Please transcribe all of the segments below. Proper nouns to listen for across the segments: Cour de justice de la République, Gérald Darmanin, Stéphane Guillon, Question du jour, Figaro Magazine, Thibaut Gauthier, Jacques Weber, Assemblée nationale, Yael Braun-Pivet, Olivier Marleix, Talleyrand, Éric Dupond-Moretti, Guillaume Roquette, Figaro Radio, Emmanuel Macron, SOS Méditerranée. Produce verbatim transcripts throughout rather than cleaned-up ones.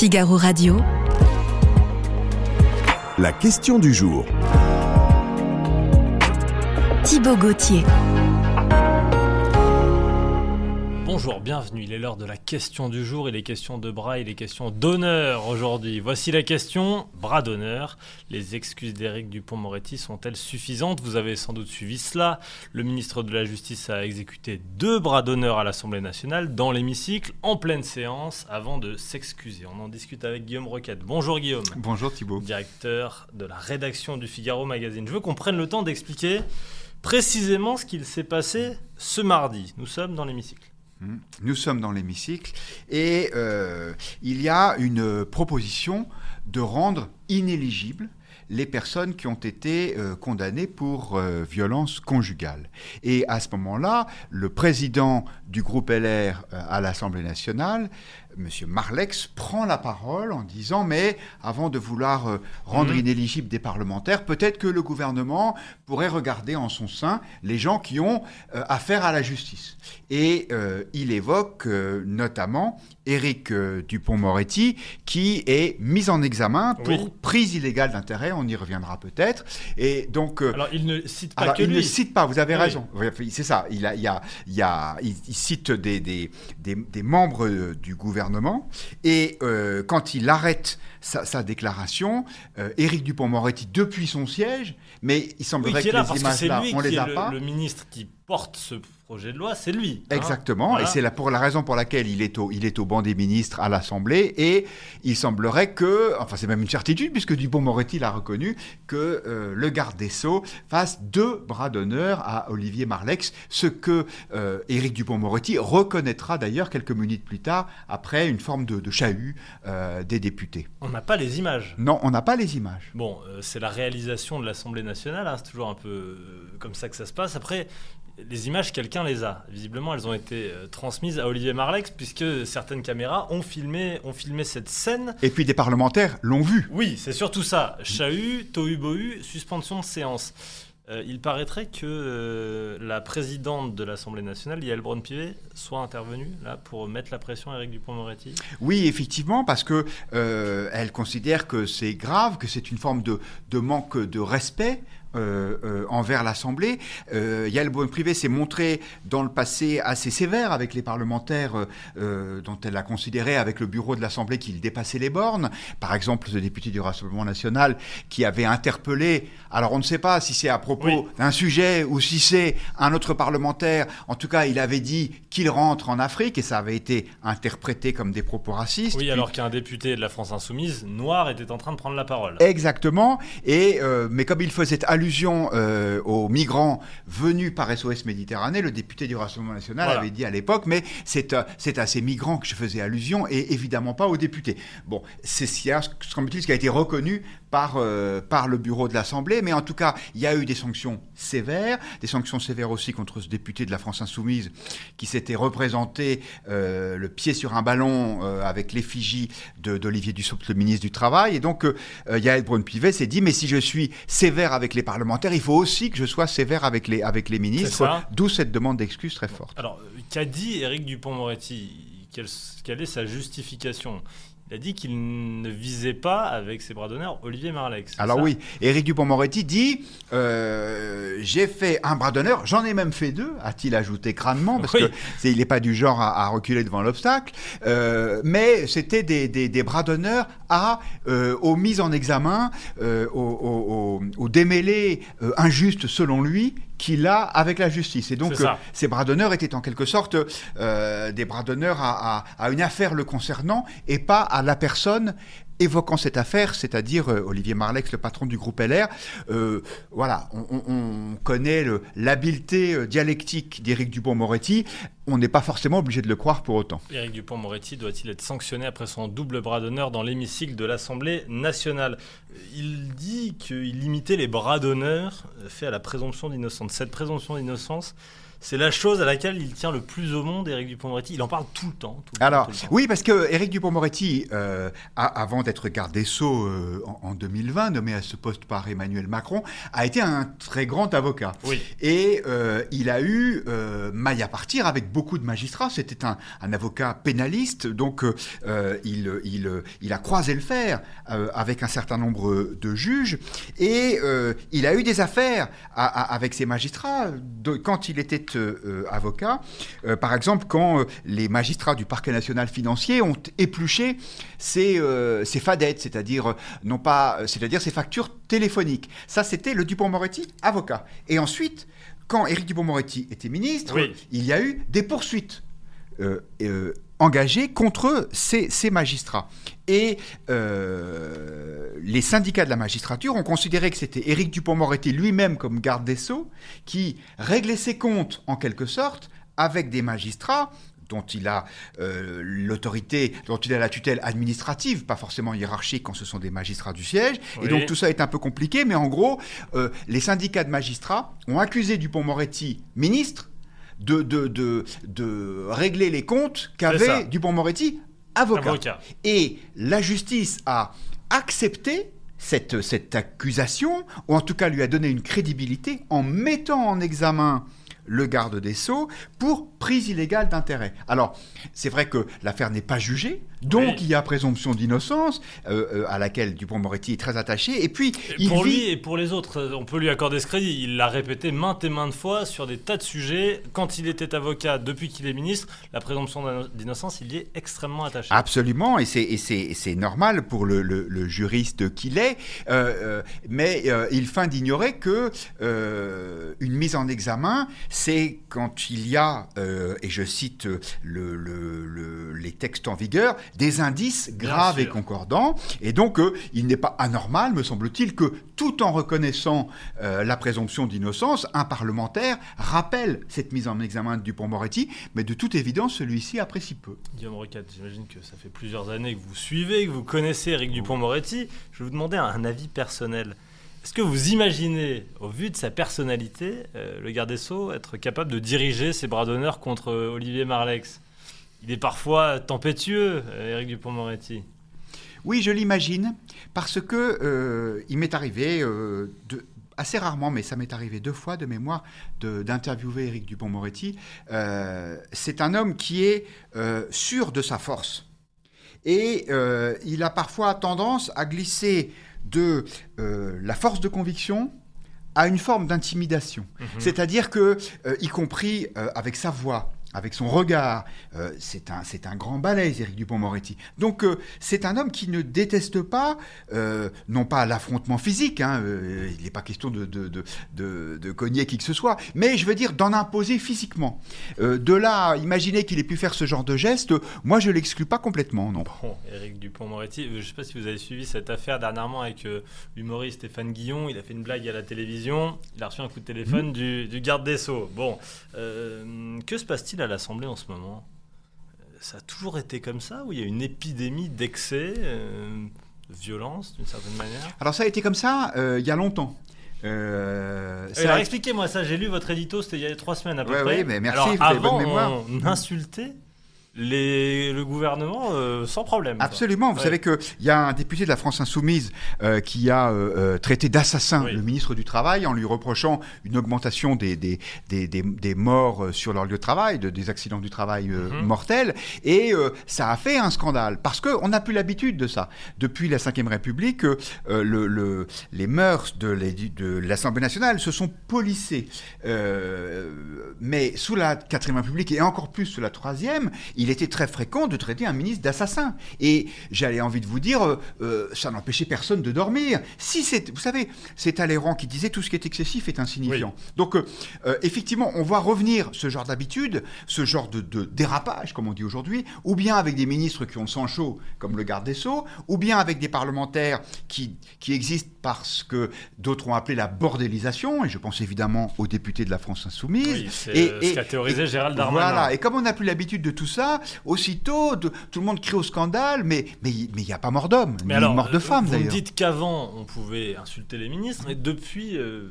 Figaro Radio. La question du jour. Thibaut Gauthier. Bonjour, bienvenue, il est l'heure de la question du jour, il est question de bras, il est question d'honneur aujourd'hui. Voici la question, bras d'honneur. Les excuses d'Éric Dupond-Moretti sont-elles suffisantes ? Vous avez sans doute suivi cela. Le ministre de la Justice a exécuté deux bras d'honneur à l'Assemblée nationale, dans l'hémicycle, en pleine séance, avant de s'excuser. On en discute avec Guillaume Roquette. Bonjour Guillaume. Bonjour Thibaut. Directeur de la rédaction du Figaro Magazine. Je veux qu'on prenne le temps d'expliquer précisément ce qu'il s'est passé ce mardi. Nous sommes dans l'hémicycle. Nous sommes dans l'hémicycle et euh, il y a une proposition de rendre inéligibles les personnes qui ont été euh, condamnées pour euh, violence conjugale. Et à ce moment-là, le président du groupe L R euh, à l'Assemblée nationale, M. Marleix, prend la parole en disant « Mais avant de vouloir euh, rendre mmh. inéligibles des parlementaires, peut-être que le gouvernement pourrait regarder en son sein les gens qui ont euh, affaire à la justice. » Et euh, il évoque euh, notamment Éric euh, Dupond-Moretti, qui est mis en examen pour oui. prise illégale d'intérêt. On y reviendra peut-être. Et donc, euh, alors, il ne cite pas alors, que il lui. Il ne cite pas, vous avez oui. raison. C'est ça. Il, a, il, a, il, a, il cite des, des, des, des membres du gouvernement. Et euh, quand il arrête sa, sa déclaration, euh, Éric Dupond-Moretti, depuis son siège, mais il semblerait oui, que là, les images-là, on les a le, pas. Le ministre qui porte ce projet de loi, c'est lui. Hein. Exactement, voilà. Et c'est la, pour la raison pour laquelle il est, au, il est au banc des ministres à l'Assemblée, et il semblerait que, enfin c'est même une certitude, puisque Dupond-Moretti l'a reconnu, que euh, le garde des Sceaux fasse deux bras d'honneur à Olivier Marleix, ce que euh, Éric Dupond-Moretti reconnaîtra d'ailleurs quelques minutes plus tard, après une forme de, de chahut euh, des députés. On n'a pas les images. Non, on n'a pas les images. Bon, euh, c'est la réalisation de l'Assemblée nationale, hein, c'est toujours un peu euh, comme ça que ça se passe. Après, les images, quelqu'un les a. Visiblement, elles ont été euh, transmises à Olivier Marleix, puisque certaines caméras ont filmé, ont filmé cette scène. Et puis des parlementaires l'ont vue. Oui, c'est surtout ça. Chahut, tohu-bohu, suspension de séance. Euh, il paraîtrait que euh, la présidente de l'Assemblée nationale, Yael Braun-Pivet, soit intervenue là, pour mettre la pression à Éric Dupond-Moretti. Oui, effectivement, parce qu'elle euh, considère que c'est grave, que c'est une forme de, de manque de respect Euh, euh, envers l'Assemblée. Euh, Yael Braun-Pivet s'est montrée dans le passé assez sévère avec les parlementaires euh, dont elle a considéré avec le bureau de l'Assemblée qu'ils dépassaient les bornes. Par exemple, le député du Rassemblement national qui avait interpellé, alors on ne sait pas si c'est à propos oui. d'un sujet ou si c'est un autre parlementaire, en tout cas il avait dit qu'il rentre en Afrique et ça avait été interprété comme des propos racistes. Oui, puis, alors qu'un député de la France Insoumise, noir, était en train de prendre la parole. Exactement, et, euh, mais comme il faisait allusion Allusion euh, aux migrants venus par S O S Méditerranée, le député du Rassemblement national voilà. avait dit à l'époque, mais c'est, euh, c'est à ces migrants que je faisais allusion et évidemment pas aux députés. Bon, c'est ce qui a, ce qui a été reconnu par, euh, par le bureau de l'Assemblée, mais en tout cas, il y a eu des sanctions sévères, des sanctions sévères aussi contre ce député de la France Insoumise qui s'était représenté euh, le pied sur un ballon euh, avec l'effigie de, d'Olivier Dussopt, le ministre du Travail. Et donc, euh, Yael Braun-Pivet s'est dit, mais si je suis sévère avec les parlementaires, il faut aussi que je sois sévère avec les, avec les ministres, d'où cette demande d'excuse très forte. Alors, qu'a dit Éric Dupond-Moretti ? Quelle, quelle est sa justification ? Il a dit qu'il ne visait pas, avec ses bras d'honneur, Olivier Marleix. Alors oui, Éric Dupond-Moretti dit euh, « J'ai fait un bras d'honneur, j'en ai même fait deux », a-t-il ajouté crânement, parce oui. qu'il n'est pas du genre à, à reculer devant l'obstacle. Euh, mais c'était des, des, des bras d'honneur à, euh, aux mises en examen, euh, aux, aux, aux démêlés euh, injustes selon lui, qu'il a avec la justice. Et donc, euh, ces bras d'honneur étaient en quelque sorte euh, des bras d'honneur à, à, à une affaire le concernant et pas à la personne évoquant cette affaire, c'est-à-dire euh, Olivier Marleix, le patron du groupe L R. Euh, voilà, on, on, on connaît le, l'habileté dialectique d'Éric Dupond-Moretti. On n'est pas forcément obligé de le croire pour autant. Éric Dupond-Moretti doit-il être sanctionné après son double bras d'honneur dans l'hémicycle de l'Assemblée nationale ? Il dit qu'il limitait les bras d'honneur faits à la présomption d'innocence. Cette présomption d'innocence, c'est la chose à laquelle il tient le plus au monde, Éric Dupond-Moretti. Il en parle tout le temps. Tout le Alors, temps, tout le temps. Oui, parce que Éric Dupond-Moretti, euh, a, avant d'être garde des Sceaux euh, en, en deux mille vingt, nommé à ce poste par Emmanuel Macron, a été un très grand avocat. Oui. Et euh, il a eu euh, maille à partir avec beaucoup de magistrats. C'était un, un avocat pénaliste, donc euh, il, il, il a croisé le fer euh, avec un certain nombre de juges. Et euh, il a eu des affaires à, à, avec ces magistrats de, quand il était euh, avocat. Euh, par exemple, quand euh, les magistrats du parquet national financier ont épluché ces, euh, ces fadettes, c'est-à-dire, non pas, c'est-à-dire ces factures téléphoniques. Ça, c'était le Dupond-Moretti avocat. Et ensuite, quand Éric Dupond-Moretti était ministre, oui. il y a eu des poursuites euh, euh, engagées contre ces, ces magistrats. Et euh, les syndicats de la magistrature ont considéré que c'était Éric Dupond-Moretti lui-même comme garde des Sceaux qui réglait ses comptes, en quelque sorte, avec des magistrats dont il a euh, l'autorité, dont il a la tutelle administrative, pas forcément hiérarchique quand ce sont des magistrats du siège. Oui. Et donc tout ça est un peu compliqué, mais en gros, euh, les syndicats de magistrats ont accusé Dupond-Moretti, ministre, de, de, de, de régler les comptes qu'avait Dupond-Moretti, avocat. avocat. Et la justice a accepté cette, cette accusation, ou en tout cas lui a donné une crédibilité en mettant en examen le garde des Sceaux, pour prise illégale d'intérêt. Alors, c'est vrai que l'affaire n'est pas jugée, donc oui. il y a présomption d'innocence, euh, euh, à laquelle Dupond-Moretti est très attaché, et puis et il Pour vit... lui et pour les autres, on peut lui accorder ce crédit. Il l'a répété maintes et maintes fois sur des tas de sujets. Quand il était avocat, depuis qu'il est ministre, la présomption d'innocence, il y est extrêmement attaché. Absolument, et c'est, et c'est, et c'est normal pour le, le, le juriste qu'il est, euh, euh, mais euh, il feint d'ignorer que euh, une mise en examen... C'est quand il y a, euh, et je cite le, le, le, les textes en vigueur, des indices graves et concordants. Et donc, euh, il n'est pas anormal, me semble-t-il, que tout en reconnaissant euh, la présomption d'innocence, un parlementaire rappelle cette mise en examen de Dupond-Moretti. Mais de toute évidence, celui-ci apprécie peu. Guillaume Roquette, j'imagine que ça fait plusieurs années que vous suivez, que vous connaissez Éric Dupond-Moretti. Je vais vous demander un avis personnel. Est-ce que vous imaginez, au vu de sa personnalité, euh, le garde des Sceaux être capable de diriger ses bras d'honneur contre euh, Olivier Marleix ? Il est parfois tempétueux, euh, Éric Dupond-Moretti. Oui, je l'imagine, parce que euh, il m'est arrivé, euh, de, assez rarement, mais ça m'est arrivé deux fois de mémoire, de, d'interviewer Éric Dupond-Moretti. Euh, c'est un homme qui est euh, sûr de sa force. Et euh, il a parfois tendance à glisser de euh, la force de conviction à une forme d'intimidation. Mmh. C'est-à-dire que, euh, y compris euh, avec sa voix, avec son regard, euh, c'est, un, c'est un grand balèze, Éric Dupond-Moretti. Donc, euh, c'est un homme qui ne déteste pas, euh, non pas l'affrontement physique, hein, euh, il n'est pas question de, de, de, de, de cogner qui que ce soit, mais je veux dire d'en imposer physiquement. Euh, de là, imaginer qu'il ait pu faire ce genre de geste, moi, je ne l'exclus pas complètement, non. Bon, Éric Dupond-Moretti, je ne sais pas si vous avez suivi cette affaire dernièrement avec euh, l'humoriste Stéphane Guillon, il a fait une blague à la télévision, il a reçu un coup de téléphone mmh. du, du garde des Sceaux. Bon, euh, que se passe-t-il à l'Assemblée en ce moment? Ça a toujours été comme ça, où il y a une épidémie d'excès, euh, de violence d'une certaine manière? Alors ça a été comme ça euh, il y a longtemps. Euh, ça alors a... expliquez-moi ça, j'ai lu votre édito, c'était il y a trois semaines à peu ouais, près. Oui, mais merci, alors, vous avez bonne mémoire. Avant, on insultait Les, le gouvernement euh, sans problème. Absolument. Ça. Vous ouais. savez qu'il y a un député de la France Insoumise euh, qui a euh, traité d'assassin oui. le ministre du Travail en lui reprochant une augmentation des, des, des, des, des morts sur leur lieu de travail, de, des accidents du travail euh, mm-hmm. mortels. Et euh, ça a fait un scandale parce qu'on n'a plus l'habitude de ça. Depuis la Ve République, euh, le, le, les mœurs de, les, de l'Assemblée nationale se sont polissées. Euh, mais sous la Quatrième République et encore plus sous la Troisième, il était très fréquent de traiter un ministre d'assassin. Et j'avais envie de vous dire, euh, ça n'empêchait personne de dormir. Si c'est, vous savez, c'est Talleyrand qui disait « tout ce qui est excessif est insignifiant oui. ». Donc, euh, effectivement, on voit revenir ce genre d'habitude, ce genre de, de dérapage, comme on dit aujourd'hui, ou bien avec des ministres qui ont le sang chaud, comme le garde des Sceaux, ou bien avec des parlementaires qui, qui existent parce que d'autres ont appelé la bordélisation, et je pense évidemment aux députés de la France Insoumise. Oui, c'est et, ce et, qu'a théorisé et, Gérald Darmanin. Voilà, et comme on n'a plus l'habitude de tout ça, aussitôt, de, tout le monde crie au scandale, mais mais il n'y a pas mort d'homme, mais ni alors, mort de femme, vous d'ailleurs. Vous dites qu'avant, on pouvait insulter les ministres, mais depuis euh,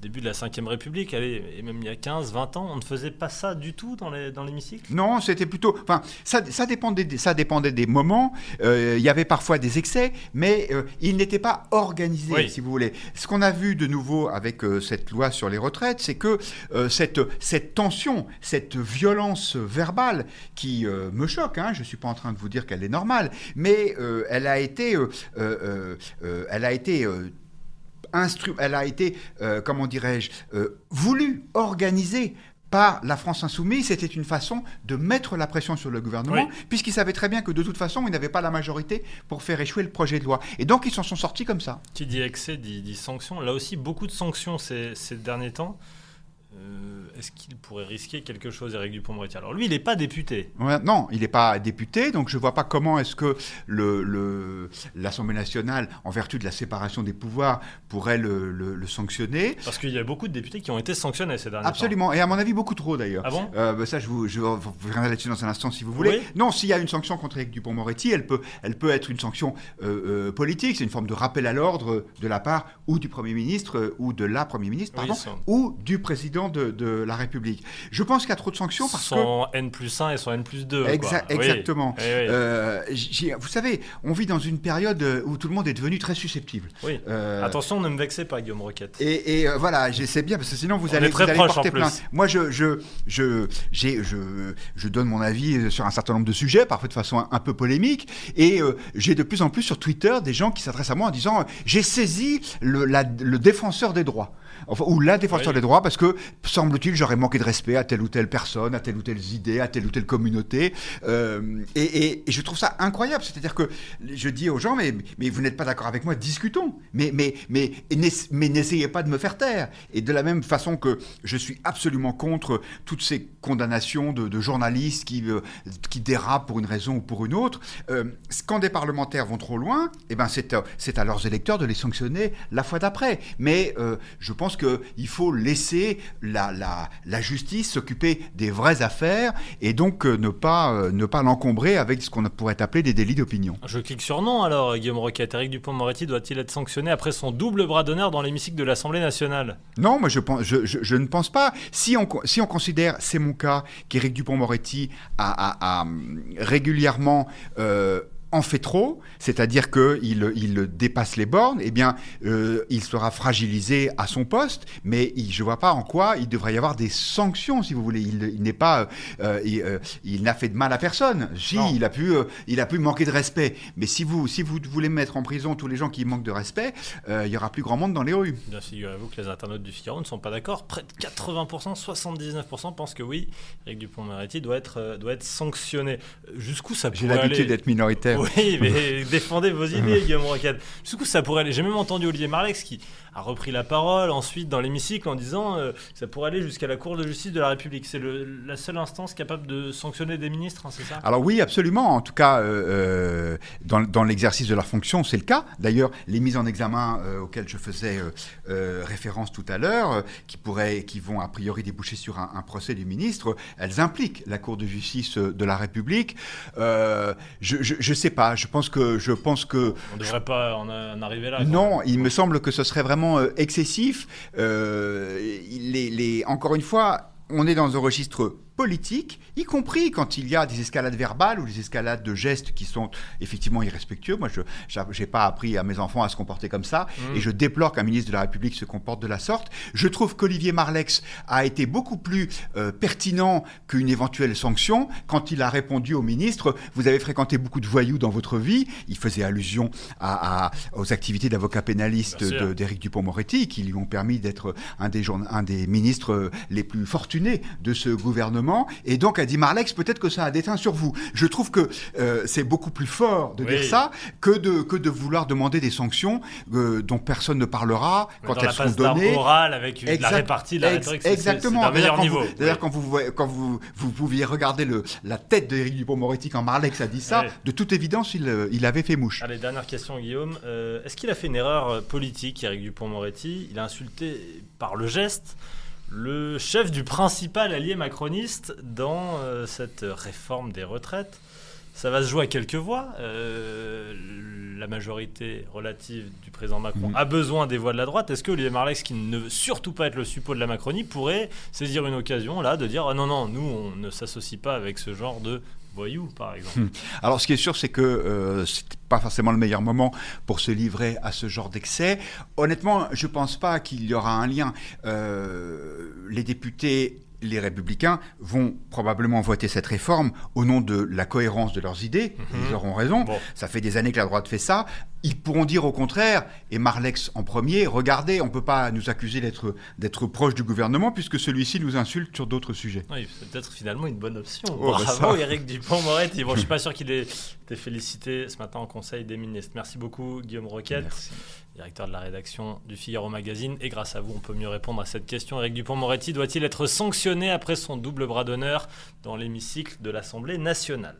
début de la cinquième République, allez, et même il y a quinze, vingt ans, on ne faisait pas ça du tout dans, les, dans l'hémicycle ? Non, c'était plutôt... Enfin, ça, ça, dépendait, ça dépendait des moments. Euh, il y avait parfois des excès, mais euh, ils n'étaient pas organisés, oui. si vous voulez. Ce qu'on a vu de nouveau avec euh, cette loi sur les retraites, c'est que euh, cette, cette tension, cette violence verbale qui euh, me choque, hein, je ne suis pas en train de vous dire qu'elle est normale, mais euh, elle a été... Euh, euh, euh, elle a été euh, Instru- elle a été, euh, comment dirais-je, euh, voulue, organisée par la France insoumise. C'était une façon de mettre la pression sur le gouvernement, oui. puisqu'ils savaient très bien que de toute façon, ils n'avaient pas la majorité pour faire échouer le projet de loi. Et donc, ils s'en sont sortis comme ça. Qui dit excès, dit, dit sanctions. Là aussi, beaucoup de sanctions ces, ces derniers temps. Euh, est-ce qu'il pourrait risquer quelque chose, Éric Dupond-Moretti ? Alors lui, il n'est pas député. Ouais, non, il n'est pas député, donc je ne vois pas comment est-ce que le, le, l'Assemblée nationale, en vertu de la séparation des pouvoirs, pourrait le, le, le sanctionner. Parce qu'il y a beaucoup de députés qui ont été sanctionnés ces derniers Absolument. temps. Absolument, et à mon avis, beaucoup trop d'ailleurs. Ah bon ? euh, ben Ça, je vous reviendrai là-dessus dans un instant, si vous voulez. Oui. Non, s'il y a une sanction contre Éric Dupond-Moretti, elle peut, elle peut être une sanction euh, euh, politique, c'est une forme de rappel à l'ordre de la part ou du Premier ministre, euh, ou de la Premier ministre, pardon, oui, ça... ou du président De, de la République. Je pense qu'il y a trop de sanctions parce son que... Son N plus un et son N plus deux. Exa- exactement. Oui. Euh, j'ai, vous savez, on vit dans une période où tout le monde est devenu très susceptible. Oui. Euh... Attention, ne me vexez pas, Guillaume Roquette. Et, et euh, voilà, j'essaie bien parce que sinon vous on allez, vous allez porter plainte. Moi, je, je, je, j'ai, je, je donne mon avis sur un certain nombre de sujets, parfois de façon un, un peu polémique, et euh, j'ai de plus en plus sur Twitter des gens qui s'adressent à moi en disant euh, « J'ai saisi le, la, le défenseur des droits ». Enfin, ou la défenseur oui. des droits, parce que, semble-t-il, j'aurais manqué de respect à telle ou telle personne, à telle ou telle idée, à telle ou telle communauté. Euh, et, et, et je trouve ça incroyable. C'est-à-dire que je dis aux gens, mais, mais vous n'êtes pas d'accord avec moi, discutons. Mais, mais, mais, mais n'essayez pas de me faire taire. Et de la même façon que je suis absolument contre toutes ces condamnations de, de journalistes qui, euh, qui dérapent pour une raison ou pour une autre, euh, quand des parlementaires vont trop loin, eh ben c'est, euh, c'est à leurs électeurs de les sanctionner la fois d'après. Mais euh, je pense qu'il faut laisser la, la, la justice s'occuper des vraies affaires et donc euh, ne, pas, euh, ne pas l'encombrer avec ce qu'on pourrait appeler des délits d'opinion. Je clique sur non alors, Guillaume Roquette. Éric Dupond-Moretti doit-il être sanctionné après son double bras d'honneur dans l'hémicycle de l'Assemblée nationale ? Non, moi je, pense, je, je, je ne pense pas. Si on, si on considère, c'est mon cas, qu'Éric Dupond-Moretti a, a, a, a régulièrement... Euh, en fait trop, c'est-à-dire qu'il il dépasse les bornes, eh bien, euh, il sera fragilisé à son poste, mais il, je ne vois pas en quoi il devrait y avoir des sanctions, si vous voulez. Il, il n'est pas... Euh, il, euh, il n'a fait de mal à personne. Si, il a, pu, euh, il a pu manquer de respect. Mais si vous, si vous voulez mettre en prison tous les gens qui manquent de respect, euh, il n'y aura plus grand monde dans les rues. Bien, figurez-vous que les internautes du Figaro ne sont pas d'accord. Près de quatre-vingts pour cent, soixante-dix-neuf pour cent pensent que oui, Éric Dupond-Moretti doit être, euh, doit être sanctionné. Jusqu'où ça pourrait aller ? J'ai l'habitude d'être minoritaire. Oui, mais défendez vos idées, Guillaume Roquette. Jusqu'où ça pourrait aller ? J'ai même entendu Olivier Marleix qui a repris la parole ensuite dans l'hémicycle en disant euh, ça pourrait aller jusqu'à la Cour de justice de la République. C'est le, la seule instance capable de sanctionner des ministres, hein, c'est ça ? Alors oui, absolument. En tout cas, euh, dans, dans l'exercice de leur fonction, c'est le cas. D'ailleurs, les mises en examen euh, auxquelles je faisais euh, euh, référence tout à l'heure, euh, qui, pourraient, qui vont a priori déboucher sur un, un procès du ministre, elles impliquent la Cour de justice de la République. Euh, je, je, je sais pas, je pense que... Je pense que on ne devrait je... pas en, en arriver là. Non, il me semble que ce serait vraiment euh, excessif. Euh, les, les... Encore une fois, on est dans un registre politique, y compris quand il y a des escalades verbales ou des escalades de gestes qui sont effectivement irrespectueux. Moi, je j'ai pas appris à mes enfants à se comporter comme ça, mmh. et je déplore qu'un ministre de la République se comporte de la sorte. Je trouve qu'Olivier Marleix a été beaucoup plus euh, pertinent qu'une éventuelle sanction quand il a répondu au ministre « Vous avez fréquenté beaucoup de voyous dans votre vie ». Il faisait allusion à, à, aux activités d'avocat pénaliste de, d'Éric Dupond-Moretti qui lui ont permis d'être un des, journa- un des ministres les plus fortunés de ce gouvernement. Et donc a dit Marleix, peut-être que ça a déteint sur vous. Je trouve que euh, c'est beaucoup plus fort de oui. dire ça que de, que de vouloir demander des sanctions euh, dont personne ne parlera mais quand elles sont données. Dans la passe d'armes orales avec exact, la répartie, la ex- rhétorique, c'est, exactement. C'est, c'est d'un meilleur niveau. Vous, d'ailleurs, oui. quand, vous, quand vous, vous pouviez regarder le, la tête d'Éric Dupond-Moretti quand Marleix a dit ça, oui. de toute évidence, il, il avait fait mouche. Allez, dernière question, Guillaume. Euh, est-ce qu'il a fait une erreur politique, Éric Dupond-Moretti ? Il a insulté par le geste le chef du principal allié macroniste dans euh, cette réforme des retraites. Ça va se jouer à quelques voix. Euh, la majorité relative du président Macron mmh. a besoin des voix de la droite, est-ce que Olivier Marleix, qui ne veut surtout pas être le suppôt de la Macronie, pourrait saisir une occasion là de dire ah non non, nous on ne s'associe pas avec ce genre de voyous, par exemple. Alors, ce qui est sûr, c'est que euh, ce n'est pas forcément le meilleur moment pour se livrer à ce genre d'excès. Honnêtement, je ne pense pas qu'il y aura un lien. Euh, les députés... Les Républicains vont probablement voter cette réforme au nom de la cohérence de leurs idées. Mmh. Ils auront raison. Bon. Ça fait des années que la droite fait ça. Ils pourront dire au contraire, et Marleix en premier, regardez, on ne peut pas nous accuser d'être, d'être proche du gouvernement puisque celui-ci nous insulte sur d'autres sujets. Oui, c'est peut-être finalement une bonne option. Oh, bravo, bah Éric Dupond-Moretti. Bon, je ne suis pas sûr qu'il ait été félicité ce matin en Conseil des ministres. Merci beaucoup, Guillaume Roquette. Merci. Directeur de la rédaction du Figaro Magazine. Et grâce à vous, on peut mieux répondre à cette question. Éric Dupond-Moretti doit-il être sanctionné après son double bras d'honneur dans l'hémicycle de l'Assemblée nationale ?